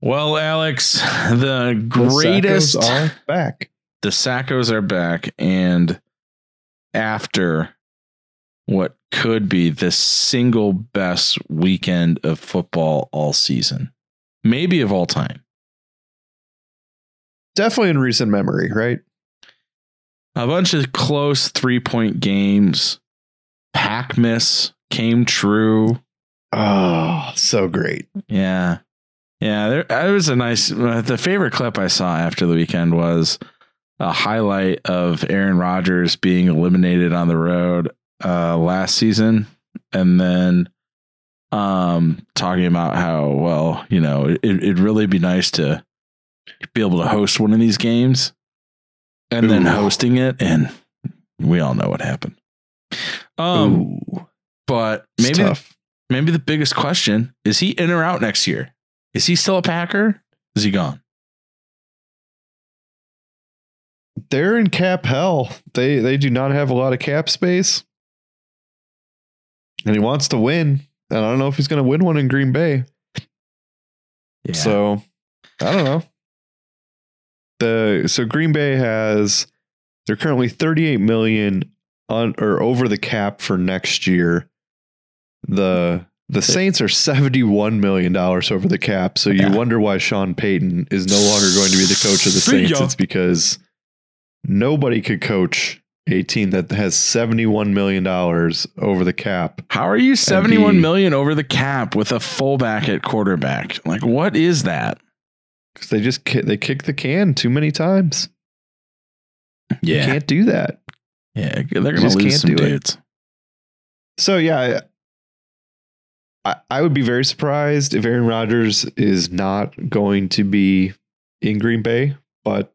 Well, Alex, the greatest the Sackos are back. The Sackos are back, and after what could be the single best weekend of football all season, maybe of all time. Definitely in recent memory, right? A bunch of close 3-point games. Pack miss came true. Oh, so great. Yeah. Yeah, there was a nice, the favorite clip I saw after the weekend was a highlight of Aaron Rodgers being eliminated on the road last season. And then talking about how, well, you know, it'd really be nice to be able to host one of these games and Ooh. Then hosting it. And we all know what happened. But maybe the biggest question is he in or out next year? Is he still a Packer? Is he gone? They're in cap hell. They do not have a lot of cap space. And he wants to win. And I don't know if he's going to win one in Green Bay. Yeah. So, I don't know. So Green Bay has, they're currently $38 million on or over the cap for next year. The Saints are $71 million over the cap, so you wonder why Sean Payton is no longer going to be the coach of the Saints. It's because nobody could coach a team that has $71 million over the cap. How are you $71 million over the cap with a fullback at quarterback? Like, what is that? Because they just they kick the can too many times. Yeah. You can't do that. Yeah, they're going to lose some dudes. So, yeah. I would be very surprised if Aaron Rodgers is not going to be in Green Bay. But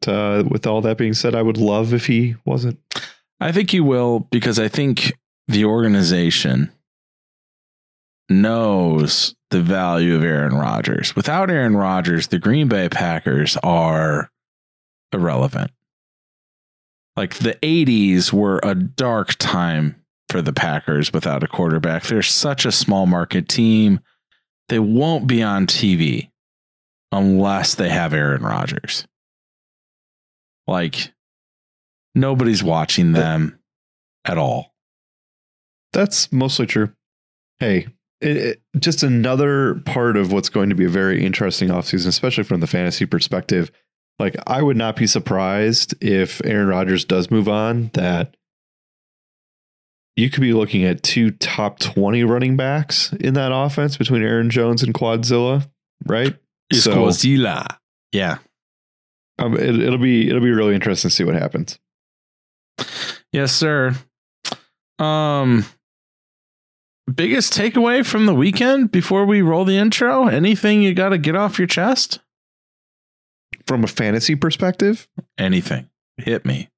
with all that being said, I would love if he wasn't. I think he will, because I think the organization knows the value of Aaron Rodgers. Without Aaron Rodgers, the Green Bay Packers are irrelevant. Like the 80s were a dark time for the Packers without a quarterback. They're such a small market team. They won't be on TV unless they have Aaron Rodgers. Like, nobody's watching them at all. That's mostly true. Hey, it just another part of what's going to be a very interesting offseason, especially from the fantasy perspective. Like, I would not be surprised if Aaron Rodgers does move on, that you could be looking at two top 20 running backs in that offense between Aaron Jones and Quadzilla, right? Quadzilla. Yeah. It'll be really interesting to see what happens. Yes, sir. Biggest takeaway from the weekend before we roll the intro? Anything you got to get off your chest? From a fantasy perspective? Anything. Hit me.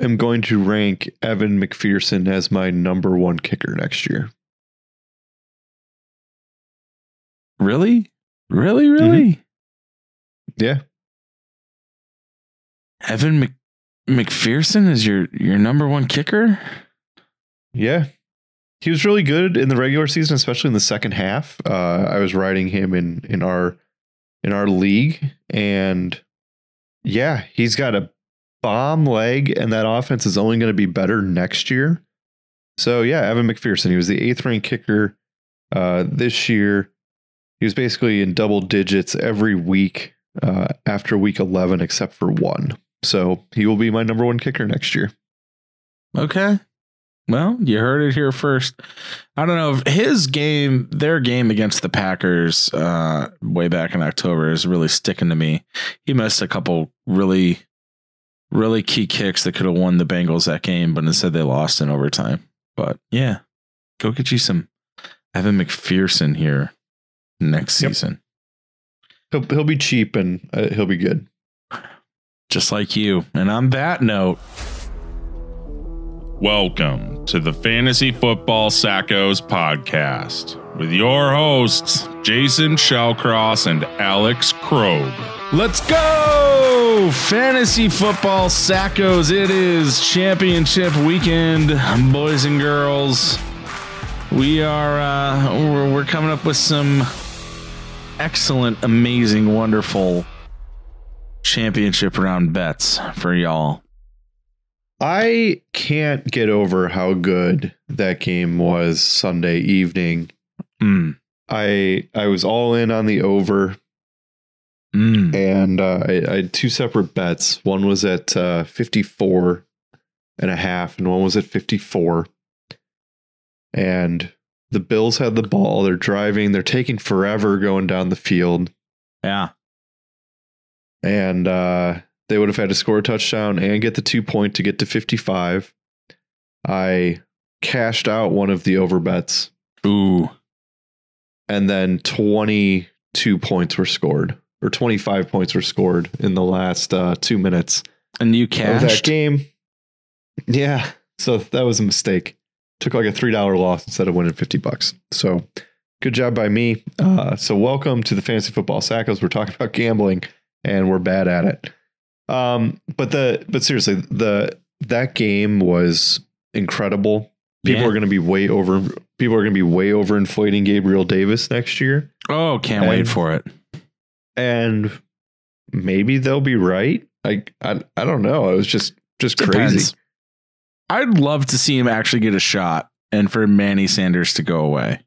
I'm going to rank Evan McPherson as my number one kicker next year. Really? Mm-hmm. Yeah. Evan McPherson is your number one kicker? Yeah. He was really good in the regular season, especially in the second half. I was riding him in our league, and yeah, he's got a bomb leg, and that offense is only going to be better next year. So yeah, Evan McPherson, he was the 8th-ranked kicker this year. He was basically in double digits every week after week 11, except for one. So he will be my number one kicker next year. Okay. Well, you heard it here first. I don't know if their game against the Packers way back in October is really sticking to me. He missed a couple really key kicks that could have won the Bengals that game, but instead they lost in overtime. But yeah, go get you some Evan McPherson here next season. He'll be cheap, and he'll be good. Just like you. And on that note, welcome to the Fantasy Football Sackos podcast with your hosts, Jason Shellcross and Alex Krobe. Let's go! Fantasy Football Sackos, it is championship weekend, boys and girls. We're coming up with some excellent, amazing, wonderful championship round bets for y'all. I can't get over how good that game was Sunday evening. I was all in on the over. And I had two separate bets. One was at 54.5 and one was at 54. And the Bills had the ball. They're driving. They're taking forever going down the field. Yeah. And they would have had to score a touchdown and get the 2-point to get to 55. I cashed out one of the over bets. Ooh. And then 22 points were scored, or 25 points were scored in the last 2 minutes. And you cashed that game. Yeah. So that was a mistake. Took like a $3 loss instead of winning $50. So good job by me. So welcome to the Fantasy Football Sackos. We're talking about gambling and we're bad at it. But seriously, that game was incredible. People are going to be way over. People are going to be way over inflating Gabriel Davis next year. Oh, can't wait for it. And maybe they'll be right. I don't know. It was just crazy. I'd love to see him actually get a shot and for Manny Sanders to go away.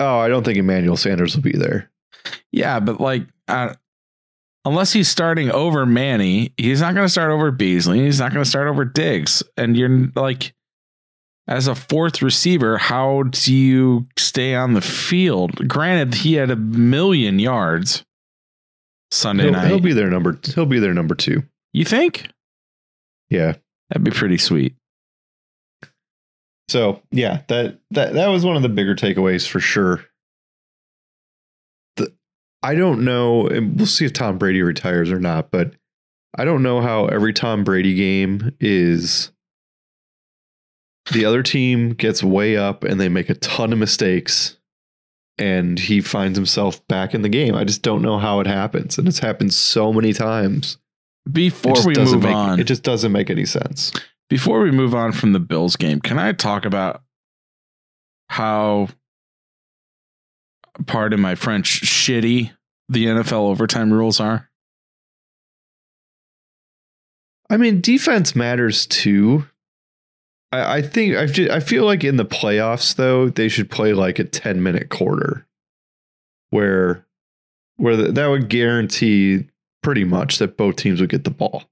Oh, I don't think Emmanuel Sanders will be there. Yeah, but unless he's starting over Manny, he's not going to start over Beasley. He's not going to start over Diggs. And you're like, as a fourth receiver, how do you stay on the field? Granted, he had 1,000,000 yards Sunday night. He'll be their number two. You think? Yeah, that'd be pretty sweet. So yeah, that was one of the bigger takeaways for sure. I don't know, and we'll see if Tom Brady retires or not, but I don't know how every Tom Brady game is the other team gets way up and they make a ton of mistakes and he finds himself back in the game. I just don't know how it happens. And it's happened so many times. Before we move on, it just doesn't make any sense. Before we move on from the Bills game, can I talk about how, pardon my French, shitty the NFL overtime rules are? I mean, defense matters too. I feel like in the playoffs though, they should play like a 10-minute quarter where that would guarantee pretty much that both teams would get the ball.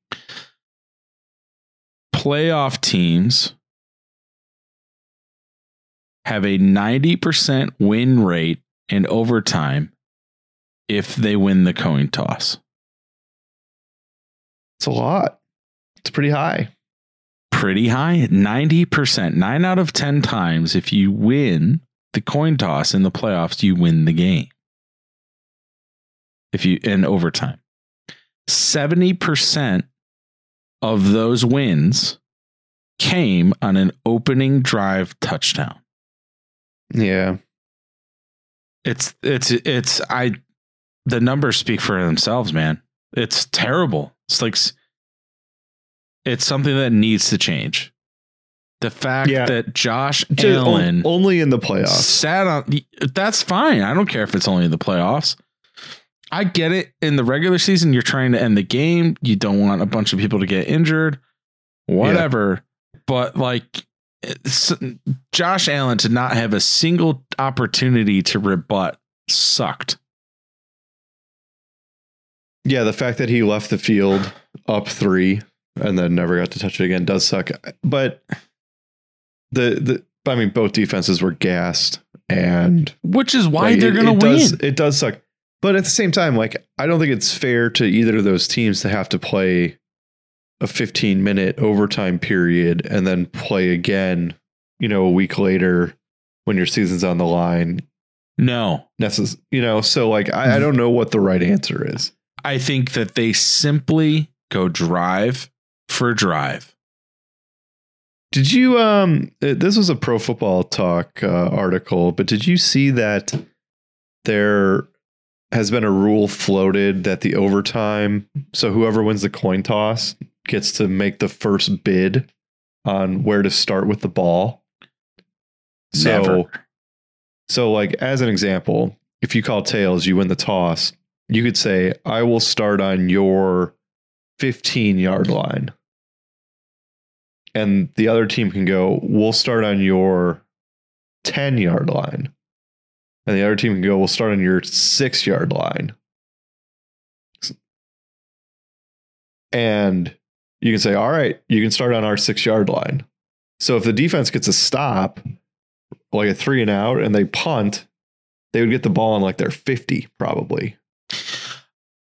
Playoff teams have a 90% win rate in overtime if they win the coin toss. It's a lot. It's pretty high. 90%. 9 out of 10 times if you win the coin toss in the playoffs, you win the game. If you in overtime. 70% of those wins came on an opening drive touchdown. Yeah. The numbers speak for themselves, man. It's terrible. It's like, it's something that needs to change. The fact that Josh Allen only in the playoffs that's fine. I don't care if it's only in the playoffs. I get it. In the regular season, you're trying to end the game. You don't want a bunch of people to get injured, whatever. Yeah. But like, Josh Allen did not have a single opportunity to rebut. Sucked. Yeah, the fact that he left the field up 3 and then never got to touch it again does suck. But I mean, both defenses were gassed, and which is why they're going to win. It does suck, but at the same time, like, I don't think it's fair to either of those teams to have to play a 15-minute overtime period and then play again, you know, a week later when your season's on the line. No, you know, so like, I don't know what the right answer is. I think that they simply go drive for drive. Did you this was a Pro Football Talk article, but did you see that there has been a rule floated that the overtime, so whoever wins the coin toss gets to make the first bid on where to start with the ball? So, like, as an example, if you call tails, you win the toss. You could say, I will start on your 15-yard line. And the other team can go, we'll start on your 10-yard line. And the other team can go, we'll start on your 6-yard line. And you can say, all right, you can start on our 6-yard line. So if the defense gets a stop, like a 3 and out, and they punt, they would get the ball on like their 50, probably.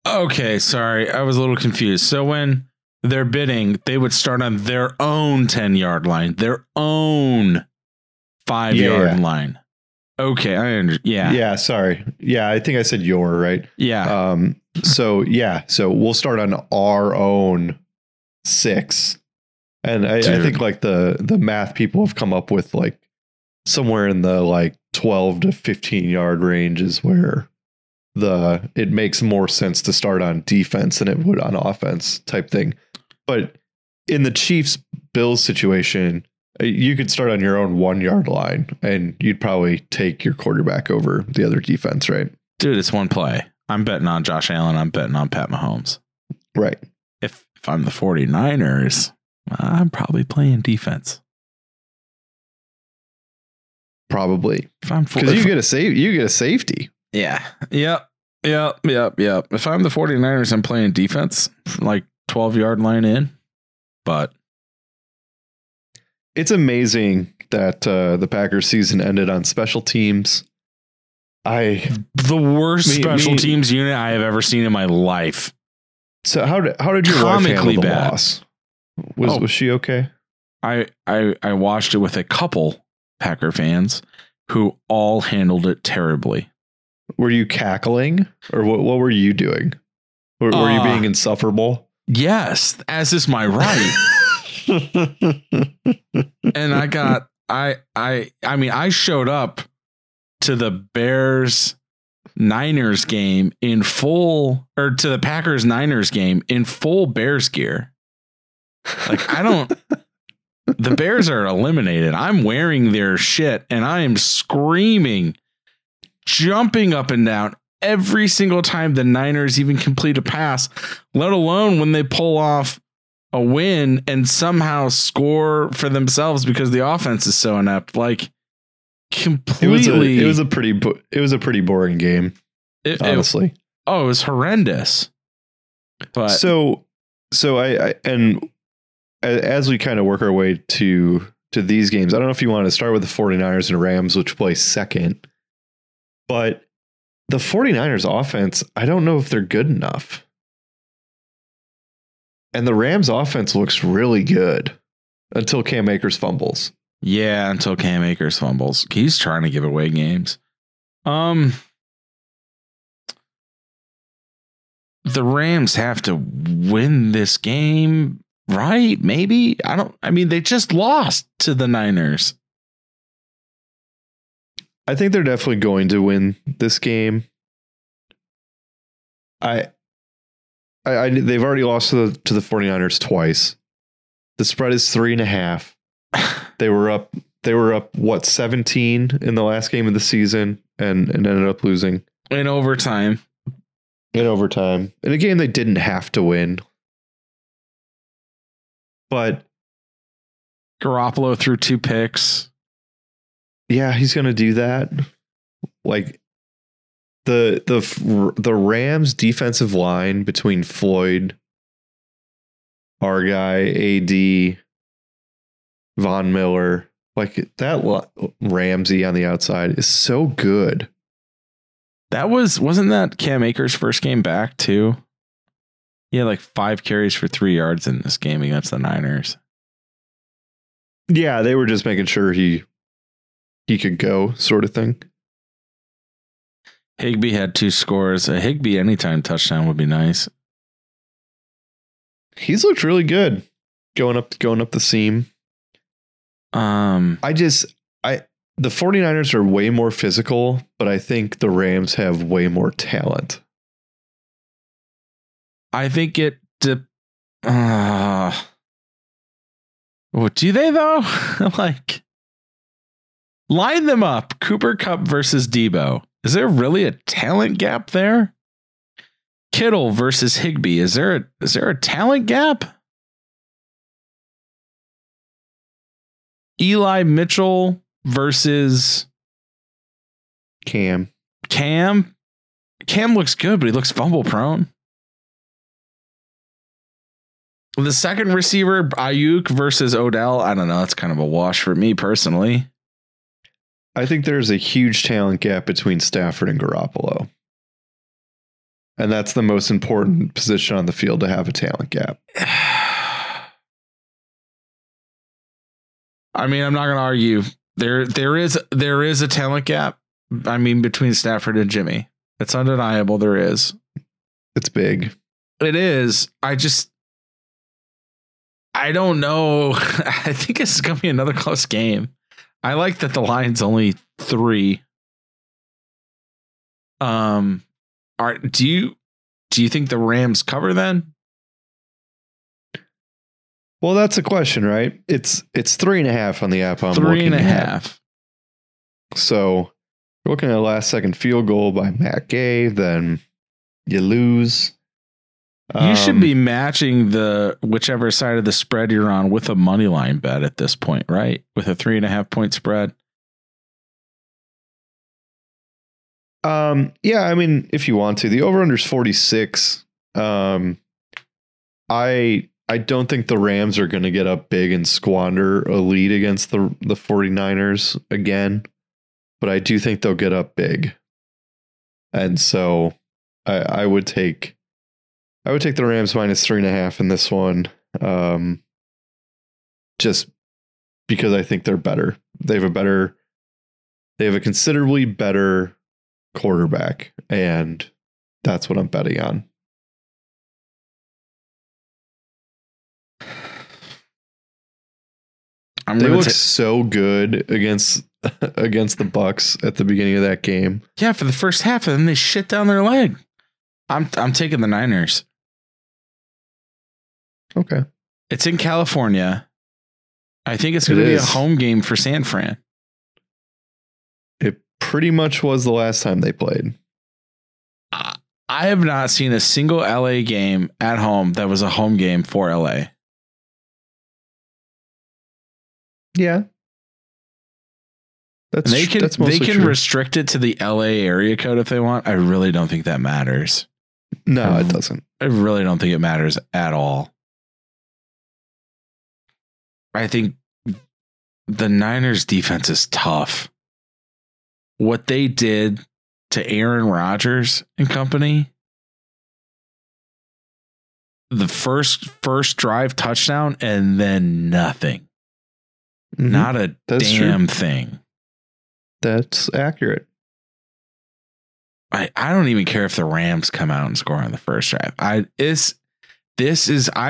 Okay, sorry. I was a little confused. So when they're bidding, they would start on their own 10-yard line, their own 5-yard line. Okay, I understand. Yeah. Yeah, sorry. Yeah, I think I said your, right? Yeah. So we'll start on our own 6. And I think like the math people have come up with like somewhere in the like 12 to 15 yard range is where it makes more sense to start on defense than it would on offense type thing. But in the Chiefs Bills situation, you could start on your own 1-yard line and you'd probably take your quarterback over the other defense, right? Dude, it's one play. I'm betting on Josh Allen. I'm betting on Pat Mahomes. Right. If I'm the 49ers, I'm probably playing defense. Probably. Because you get a safety. Yeah. Yep. If I'm the 49ers, I'm playing defense from like 12-yard line in. But it's amazing that the Packers season ended on special teams. The worst special teams unit I have ever seen in my life. So how did your wife handle the loss? Was she okay? I watched it with a couple Packer fans who all handled it terribly. Were you cackling or what were you doing? Were you being insufferable? Yes, as is my right. And I showed up to the Bears-Niners game in full, or to the Packers-Niners game in full Bears gear. Like, the Bears are eliminated. I'm wearing their shit, and I am screaming, jumping up and down every single time the Niners even complete a pass, let alone when they pull off a win and somehow score for themselves because the offense is so inept. Like, completely. It was a pretty boring game. Honestly. It was horrendous. But so as we kind of work our way to these games, I don't know if you want to start with the 49ers and Rams, which play second, but the 49ers offense, I don't know if they're good enough. And the Rams offense looks really good until Cam Akers fumbles. Yeah, until Cam Akers fumbles. He's trying to give away games. The Rams have to win this game, right? Maybe. They just lost to the Niners. I think they're definitely going to win this game. They've already lost to the 49ers twice. The spread is 3.5. They were up 17 in the last game of the season and ended up losing in overtime in a game they didn't have to win. But Garoppolo threw 2 picks. Yeah, he's going to do that. Like the Rams defensive line between Floyd, our guy, AD, Von Miller, like that Ramsey on the outside is so good. Wasn't that Cam Akers' first game back too? He had like 5 carries for 3 yards in this game against the Niners. Yeah, they were just making sure he could go, sort of thing. Higbee had 2 scores. A Higbee anytime touchdown would be nice. He's looked really good going up the seam. The 49ers are way more physical, but I think the Rams have way more talent. I think do they though? Like, line them up. Cooper Kupp versus Deebo. Is there really a talent gap there? Kittle versus Higbee. Is there a talent gap? Eli Mitchell versus Cam. Cam looks good, but he looks fumble prone. The second receiver, Aiyuk versus Odell. I don't know. That's kind of a wash for me personally. I think there's a huge talent gap between Stafford and Garoppolo. And that's the most important position on the field to have a talent gap. I mean, I'm not going to argue. There is a talent gap. I mean, between Stafford and Jimmy. It's undeniable. There is. It's big. It is. I don't know. I think this is going to be another close game. I like that the line's only 3. Do you think the Rams cover then? Well, that's a question, right? It's 3.5 on the app. I'm 3.5. So you're looking at a last-second field goal by Matt Gay, then you lose. You should be matching the whichever side of the spread you're on with a money line bet at this point, right? With a 3.5 point spread. Yeah, I mean, if you want to, the over-under is 46. I don't think the Rams are going to get up big and squander a lead against the 49ers again, but I do think they'll get up big. And so I would take the Rams minus 3.5 in this one. Just because I think they're better. They have a considerably better quarterback, and that's what I'm betting on. They looked so good against the Bucs at the beginning of that game. Yeah, for the first half, and then they shit down their leg. I'm taking the Niners. Okay. It's in California. I think it's going to be a home game for San Fran. It pretty much was the last time they played. I have not seen a single LA game at home that was a home game for LA. Yeah. They can restrict it to the LA area code if they want. I really don't think that matters. No, it doesn't. I really don't think it matters at all. I think the Niners defense is tough. What they did to Aaron Rodgers and company, the first drive touchdown and then nothing. Mm-hmm. Not a damn thing. That's accurate. I don't even care if the Rams come out and score on the first drive. I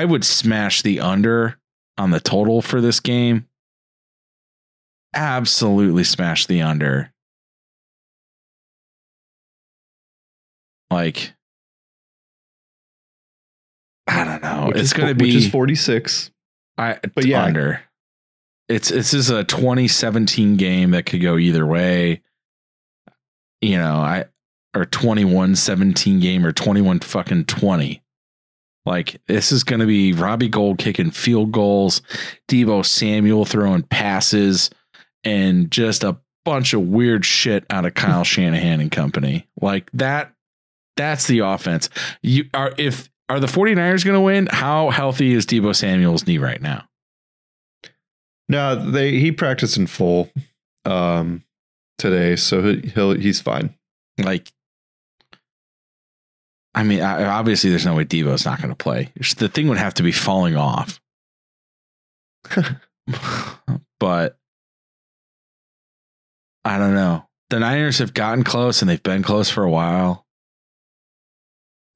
would smash the under on the total for this game. Absolutely smash the under. Like, I don't know. It's going to be, which is 46. But yeah, under. This is a 2017 game that could go either way. You know, or 21-17 game or 21-20. Like, this is going to be Robbie Gould kicking field goals, Deebo Samuel throwing passes, and just a bunch of weird shit out of Kyle Shanahan and company. Like that's the offense. Are the 49ers going to win? How healthy is Deebo Samuel's knee right now? No, he practiced in full today, so he's fine. Like, I mean, obviously, there's no way Deebo's not going to play. The thing would have to be falling off. But I don't know. The Niners have gotten close, and they've been close for a while.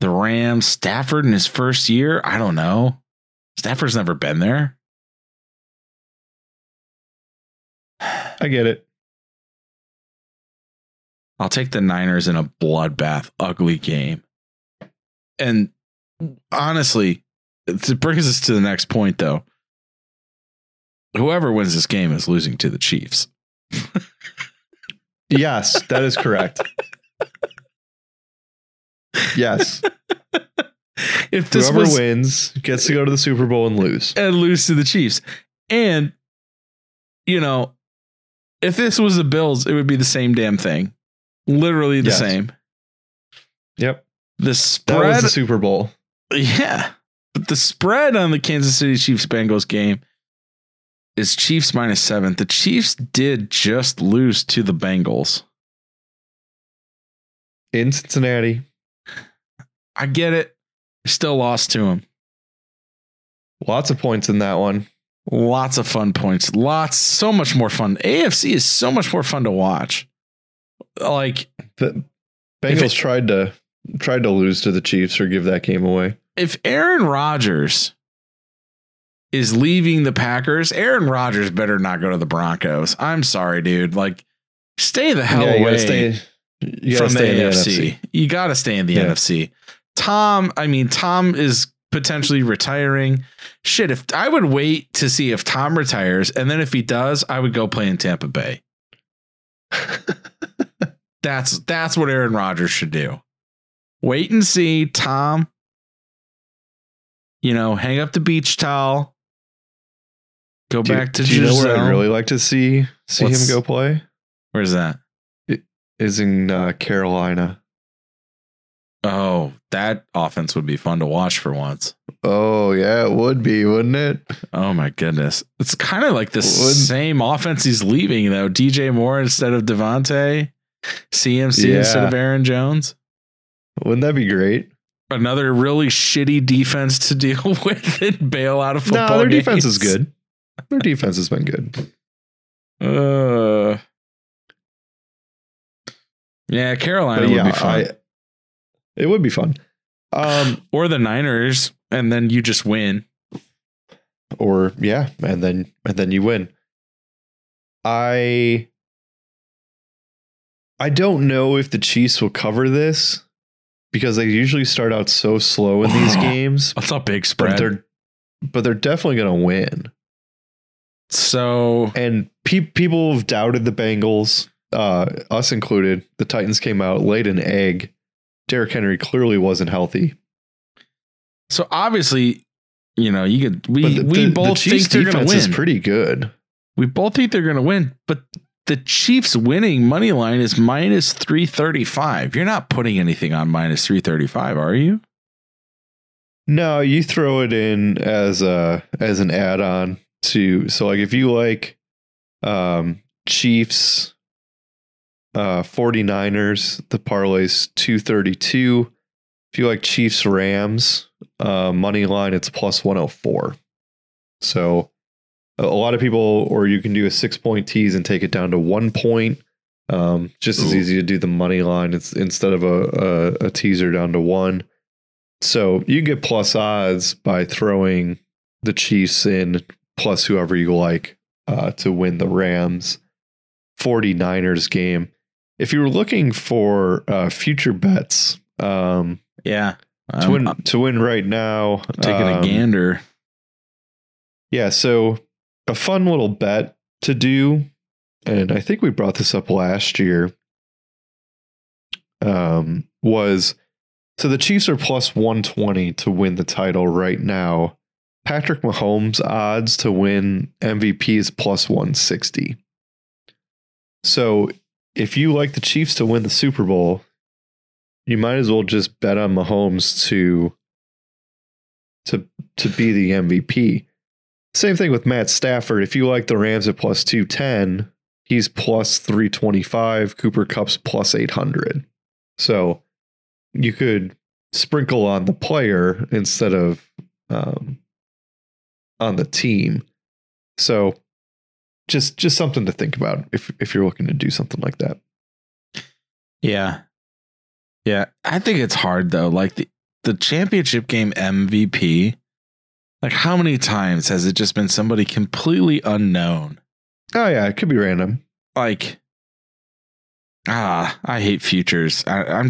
The Rams, Stafford in his first year, I don't know. Stafford's never been there. I get it. I'll take the Niners in a bloodbath, ugly game. And honestly, it brings us to the next point, though. Whoever wins this game is losing to the Chiefs. Yes, that is correct. Yes. If this whoever wins gets to go to the Super Bowl and lose. And lose to the Chiefs. And, you know, if this was the Bills, it would be the same damn thing. Literally the same. Yep. The spread. That was the Super Bowl. Yeah. But the spread on the Kansas City Chiefs Bengals game is Chiefs -7. The Chiefs did just lose to the Bengals. In Cincinnati. I get it. Still lost to him. Lots of points in that one. Lots of fun points. Lots. So much more fun. AFC is so much more fun to watch. Like the Bengals tried to lose to the Chiefs or give that game away. If Aaron Rodgers is leaving the Packers, Aaron Rodgers better not go to the Broncos. I'm sorry, dude. Like, stay the hell away from the NFC. You got to stay in the NFC. Tom is potentially retiring. Shit, if I would wait to see if Tom retires, and then if he does, I would go play in Tampa Bay. That's what Aaron Rodgers should do. Wait and see, Tom. You know, hang up the beach towel. Go back to Giselle. Do you know where I'd really like to see him go play? Where's that? It is in Carolina. Oh, that offense would be fun to watch for once. Oh, yeah, it would be, wouldn't it? Oh, my goodness. It's kind of like the same offense he's leaving, though. DJ Moore instead of Devontae. CMC instead of Aaron Jones. Wouldn't that be great? Another really shitty defense to deal with and bail out of football games. No, their defense is good. Their defense has been good. Yeah, Carolina would be fun. It would be fun. Or the Niners, and then you just win. Or and then you win. I don't know if the Chiefs will cover this because they usually start out so slow in these games. That's a big spread. But they're definitely going to win. So, and people have doubted the Bengals, us included. The Titans came out, laid an egg. Derrick Henry clearly wasn't healthy. So obviously, you know, we both think they're going to win. Is pretty good. We both think they're going to win, but the Chiefs winning money line is -335. You're not putting anything on -335, are you? No, you throw it in as an add-on to. So like if you like Chiefs 49ers, the parlay's 232. If you like Chiefs Rams money line, it's +104. So a lot of people, or you can do a 6-point tease and take it down to 1 point. Just as easy to do the money line. It's instead of a teaser down to 1. So you get plus odds by throwing the Chiefs in plus whoever you like to win the Rams 49ers game. If you were looking for future bets, to win right now, I'm taking a gander. Yeah, so a fun little bet to do, and I think we brought this up last year. The Chiefs are +120 to win the title right now. Patrick Mahomes' odds to win MVP is +160. So if you like the Chiefs to win the Super Bowl, you might as well just bet on Mahomes to be the MVP. Same thing with Matt Stafford. If you like the Rams at +210, he's +325. Cooper Kupp's +800. So you could sprinkle on the player instead of on the team. So just something to think about if you're looking to do something like that. Yeah. Yeah. I think it's hard though. Like the championship game MVP, like how many times has it just been somebody completely unknown? Oh yeah. It could be random. Like, I hate futures. I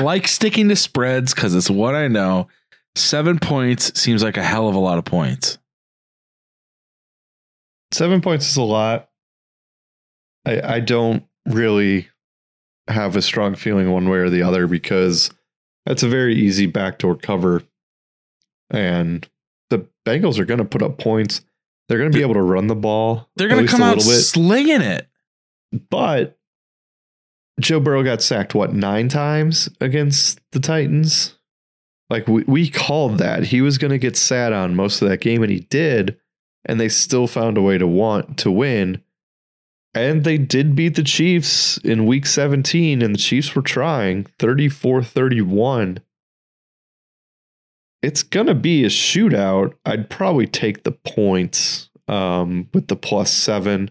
like sticking to spreads cause it's what I know. 7 points seems like a hell of a lot of points. 7 points is a lot. I don't really have a strong feeling one way or the other, because that's a very easy backdoor cover. And the Bengals are going to put up points. They're going to be able to run the ball. They're going to come out slinging it. But Joe Burrow got sacked, what, 9 times against the Titans? Like, we called that. He was going to get sat on most of that game, and he did. And they still found a way to want to win. And they did beat the Chiefs in week 17, and the Chiefs were trying 34-31. It's going to be a shootout. I'd probably take the points with the +7.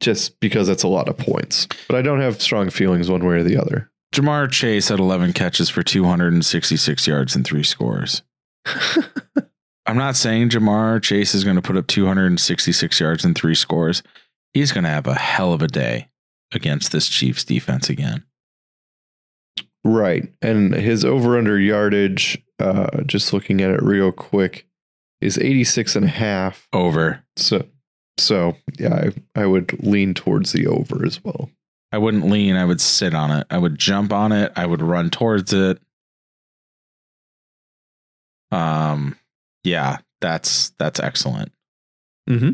Just because that's a lot of points. But I don't have strong feelings one way or the other. Jamar Chase had 11 catches for 266 yards and 3 scores. I'm not saying Jamar Chase is going to put up 266 yards and 3 scores. He's going to have a hell of a day against this Chiefs defense again. Right. And his over-under yardage, just looking at it real quick, is 86.5. Over. So yeah, I would lean towards the over as well. I wouldn't lean. I would sit on it. I would jump on it. I would run towards it. Yeah, that's excellent. Mm-hmm.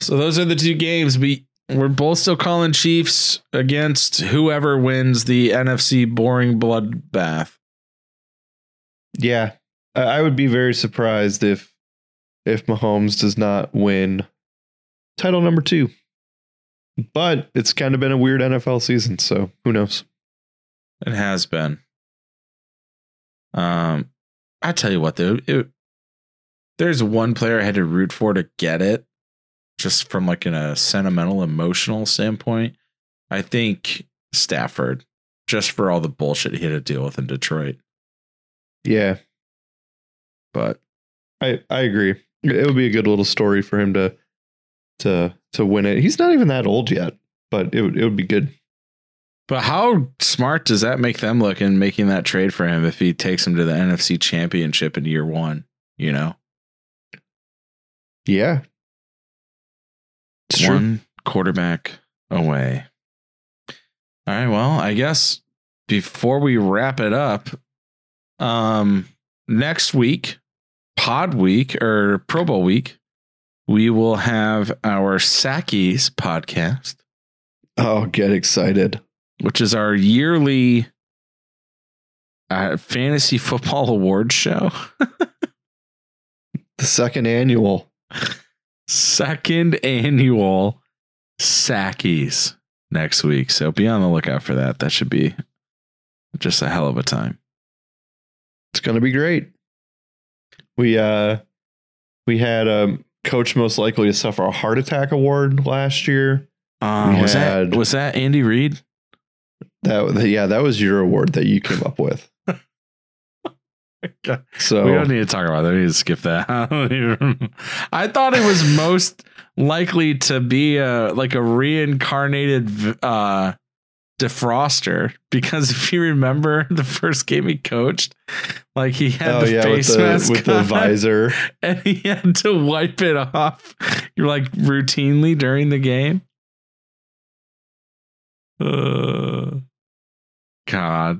So those are the two games. We're both still calling Chiefs against whoever wins the NFC boring bloodbath. Yeah, I would be very surprised if Mahomes does not win title number 2, but it's kind of been a weird NFL season. So who knows? It has been. I tell you what, though, there's one player I had to root for to get it, just from like in a sentimental, emotional standpoint. I think Stafford, just for all the bullshit he had to deal with in Detroit. Yeah. But I agree. It would be a good little story for him to win it. He's not even that old yet, but it would be good. But how smart does that make them look in making that trade for him if he takes him to the NFC Championship in year 1, you know? Yeah. It's one true. Quarterback away. All right, well, I guess before we wrap it up, next week, Pod Week or Pro Bowl Week, we will have our Sackies podcast. Oh, get excited. Which is our yearly fantasy football award show. The second annual Sackies next week. So be on the lookout for that. That should be just a hell of a time. It's going to be great. We had coach most likely to suffer a heart attack award last year. Was that Andy Reid? That was your award that you came up with. So we don't need to talk about that. We need to skip that. I thought it was most likely to be a reincarnated defroster, because if you remember the first game he coached, like he had face mask with the visor and he had to wipe it off like routinely during the game. God,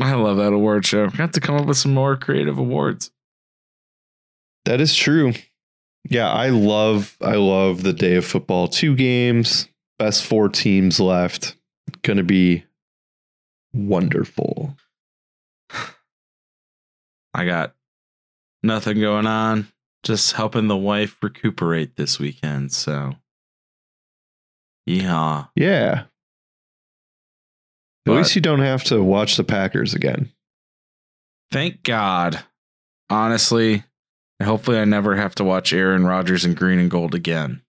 I love that award show. I have to come up with some more creative awards. That is true. Yeah, I love the day of football. 2 games, best 4 teams left. Gonna be wonderful. I got nothing going on. Just helping the wife recuperate this weekend. So, yeehaw. Yeah. At least you don't have to watch the Packers again. Thank God. Honestly, hopefully I never have to watch Aaron Rodgers in green and gold again.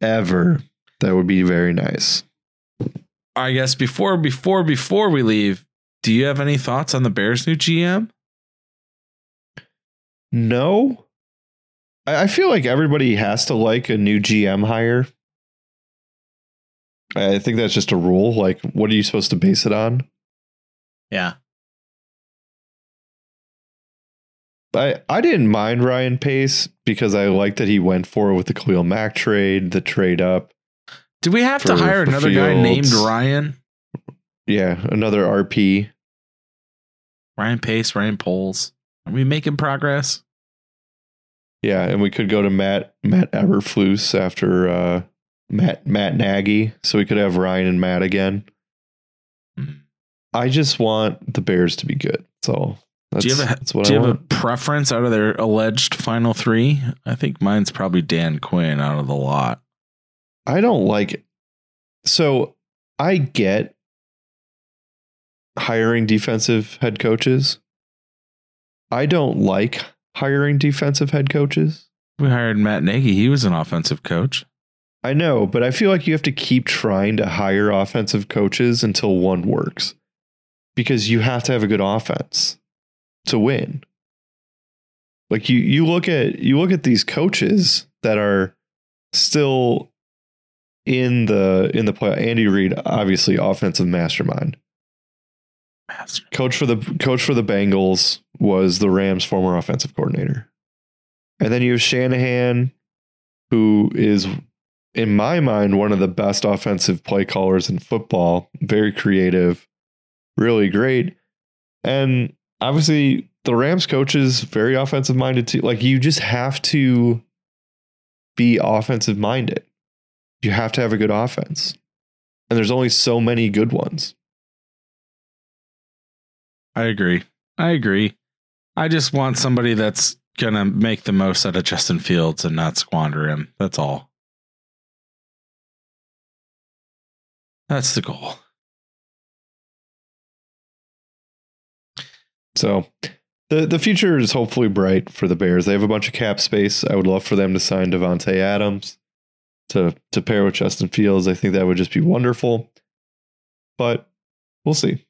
Ever. That would be very nice. I guess before we leave, do you have any thoughts on the Bears' new GM? No. I feel like everybody has to like a new GM hire. I think that's just a rule. Like, what are you supposed to base it on? Yeah. I didn't mind Ryan Pace because I liked that he went for it with the Khalil Mack trade, the trade up. Do we have to hire another guy named Ryan? Yeah, another RP. Ryan Pace, Ryan Poles. Are we making progress? Yeah, and we could go to Matt Eberflus after Matt Nagy, so we could have Ryan and Matt again. I just want the Bears to be good. So do you have a preference out of their alleged final three? I think mine's probably Dan Quinn out of the lot. I don't like it. So I get hiring defensive head coaches. I don't like hiring defensive head coaches. We hired Matt Nagy. He was an offensive coach. I know, but I feel like you have to keep trying to hire offensive coaches until one works, because you have to have a good offense to win. Like you look at these coaches that are still in the play. Andy Reid, obviously offensive mastermind. Coach for the Bengals, was the Rams' former offensive coordinator. And then you have Shanahan, who is, in my mind, one of the best offensive play callers in football. Very creative, really great. And obviously the Rams coach is very offensive minded too. Like, you just have to be offensive minded. You have to have a good offense. And there's only so many good ones. I agree. I just want somebody that's going to make the most out of Justin Fields and not squander him. That's all. That's the goal. So the future is hopefully bright for the Bears. They have a bunch of cap space. I would love for them to sign Devontae Adams to pair with Justin Fields. I think that would just be wonderful. But we'll see.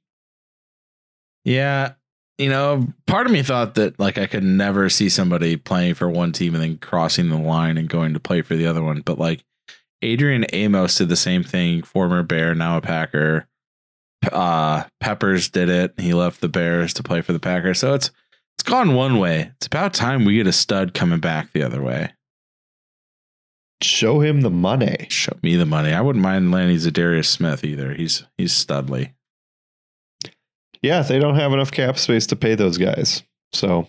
Yeah, you know, part of me thought that, like, I could never see somebody playing for one team and then crossing the line and going to play for the other one. But, like, Adrian Amos did the same thing. Former Bear, now a Packer. Peppers did it. He left the Bears to play for the Packers. So it's gone one way. It's about time we get a stud coming back the other way. Show him the money. Show me the money. I wouldn't mind landing Zadarius Smith either. He's studly. Yeah, they don't have enough cap space to pay those guys. So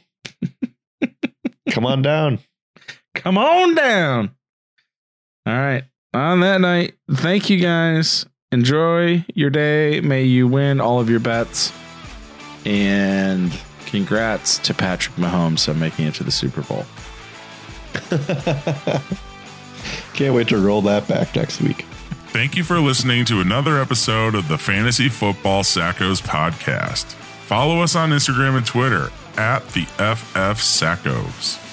come on down. All right. On that night, thank you guys. Enjoy your day. May you win all of your bets. And congrats to Patrick Mahomes on making it to the Super Bowl. Can't wait to roll that back next week. Thank you for listening to another episode of the Fantasy Football Sackos podcast. Follow us on Instagram and Twitter @FFSackos.